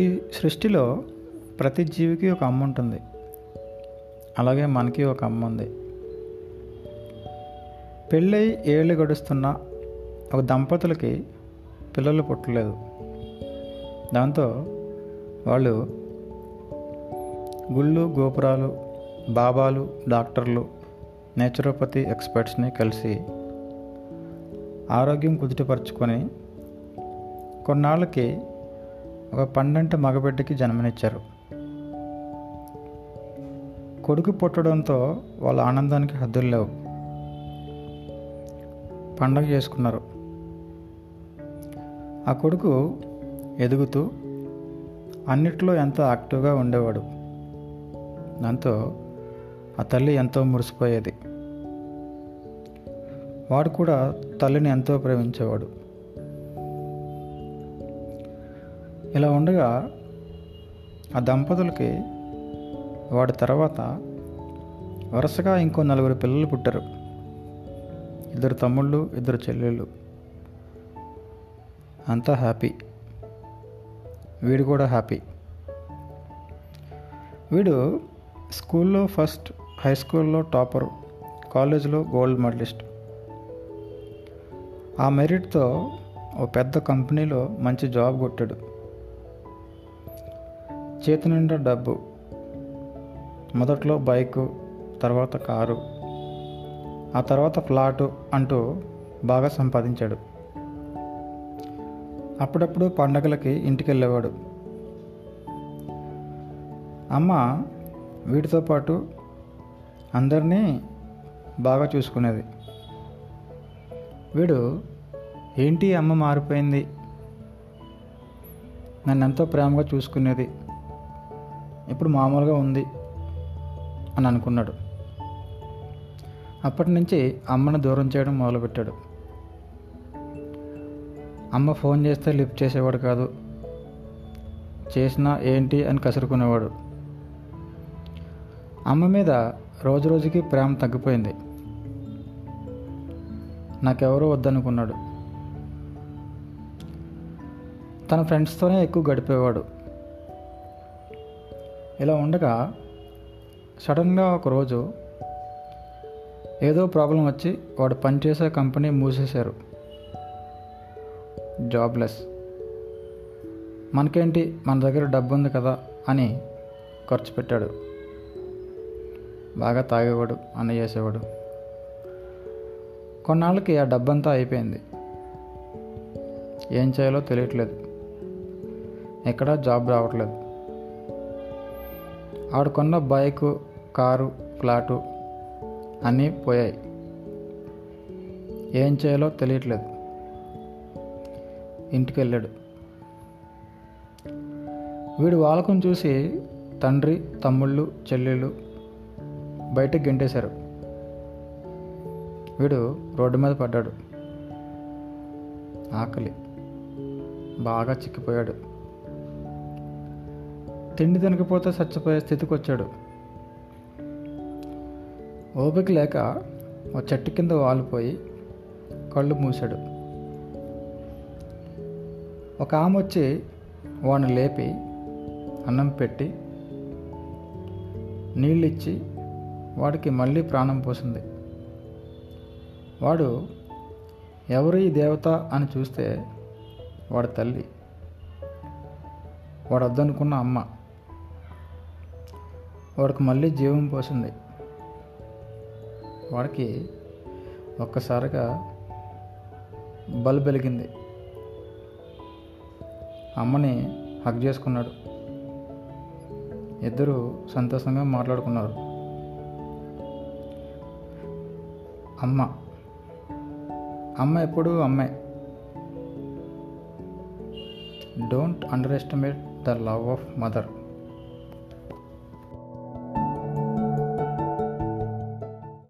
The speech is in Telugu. ఈ సృష్టిలో ప్రతి జీవికి ఒక అమ్మ ఉంటుంది, అలాగే మనకి ఒక అమ్మ ఉంది. పెళ్ళై ఏళ్ళు గడుస్తున్న ఒక దంపతులకి పిల్లలు పుట్టలేదు. దాంతో వాళ్ళు గుళ్ళు, గోపురాలు, బాబాలు, డాక్టర్లు, నేచురోపతి ఎక్స్పర్ట్స్ని కలిసి ఆరోగ్యం కుదుటపరుచుకొని కొన్నాళ్ళకి ఒక పండంటి మగబిడ్డకి జన్మనిచ్చారు. కొడుకు పుట్టడంతో వాళ్ళ ఆనందానికి హద్దులు లేవు. పండగ చేసుకున్నారు. ఆ కొడుకు ఎదుగుతూ అన్నిట్లో ఎంతో యాక్టివ్గా ఉండేవాడు. దాంతో ఆ తల్లి ఎంతో మురిసిపోయేది. వాడు కూడా తల్లిని ఎంతో ప్రేమించేవాడు. ఇలా ఉండగా ఆ దంపతులకి వాడి తర్వాత వరుసగా ఇంకో 4 పిల్లలు పుట్టారు. 2 తమ్ముళ్ళు, 2 చెల్లెళ్ళు. అంతా హ్యాపీ. వీడు కూడా హ్యాపీ. వీడు స్కూల్లో ఫస్ట్, హై స్కూల్లో టాపరు, కాలేజీలో గోల్డ్ మెడలిస్ట్. ఆ మెరిట్తో ఓ పెద్ద కంపెనీలో మంచి జాబ్ కొట్టాడు. చేతి నిండా డబ్బు. మొదట్లో బైకు, తర్వాత కారు, ఆ తర్వాత ఫ్లాటు అంటూ బాగా సంపాదించాడు. అప్పుడప్పుడు పండగలకి ఇంటికి వెళ్ళేవాడు. అమ్మ వీటితో పాటు అందరినీ బాగా చూసుకునేది. వీడు, ఏంటి అమ్మ మారిపోయింది, నన్ను ఎంతో ప్రేమగా చూసుకునేది, ఇప్పుడు మామూలుగా ఉంది అని అనుకున్నాడు. అప్పటి నుంచి అమ్మను దూరం చేయడం మొదలుపెట్టాడు. అమ్మ ఫోన్ చేస్తే లిఫ్ట్ చేసేవాడు కాదు. చేసినా ఏంటి అని కసురుకునేవాడు. అమ్మ మీద రోజురోజుకి ప్రేమ తగ్గిపోయింది. నాకెవరూ వద్దనుకున్నాడు. తన ఫ్రెండ్స్తోనే ఎక్కువ గడిపేవాడు. ఇలా ఉండగా సడన్గా ఒకరోజు ఏదో ప్రాబ్లం వచ్చి వాడు పనిచేసే కంపెనీ మూసేశారు. జాబ్లెస్. మనకేంటి, మన దగ్గర డబ్బు ఉంది కదా అని ఖర్చు పెట్టాడు. బాగా తాగేవాడు, అన్నీ చేసేవాడు. కొన్నాళ్ళకి ఆ డబ్బంతా అయిపోయింది. ఏం చేయాలో తెలియట్లేదు. ఎక్కడా జాబ్ రావట్లేదు. ఆడుకున్న బైకు, కారు, ఫ్లాటు అన్నీ పోయాయి. ఏం చేయాలో తెలియట్లేదు. ఇంటికి వెళ్ళాడు. వీడు వాళ్ళకుని చూసి తండ్రి, తమ్ముళ్ళు, చెల్లెళ్ళు బయటకు గెంటేశారు. వీడు రోడ్డు మీద పడ్డాడు. ఆకలి బాగా చిక్కిపోయాడు. తిండి తినకపోతే చచ్చిపోయే స్థితికి వచ్చాడు. ఓపిక లేక ఓ చెట్టు కింద వాలిపోయి కళ్ళు మూశాడు. ఒక ఆమె వచ్చి వాడిని లేపి అన్నం పెట్టి నీళ్ళిచ్చి వాడికి మళ్ళీ ప్రాణం పోసింది. వాడు ఎవరు ఈ దేవత అని చూస్తే వాడి తల్లి, వాడు వద్దనుకున్న అమ్మ. వాడికి మళ్ళీ జీవం పోసింది. వాడికి ఒక్కసారిగా బల్బు వెలిగింది. అమ్మని హగ్ చేసుకున్నాడు. ఇద్దరూ సంతోషంగా మాట్లాడుకున్నారు. అమ్మ ఎప్పుడూ అమ్మే. Don't underestimate the love of mother.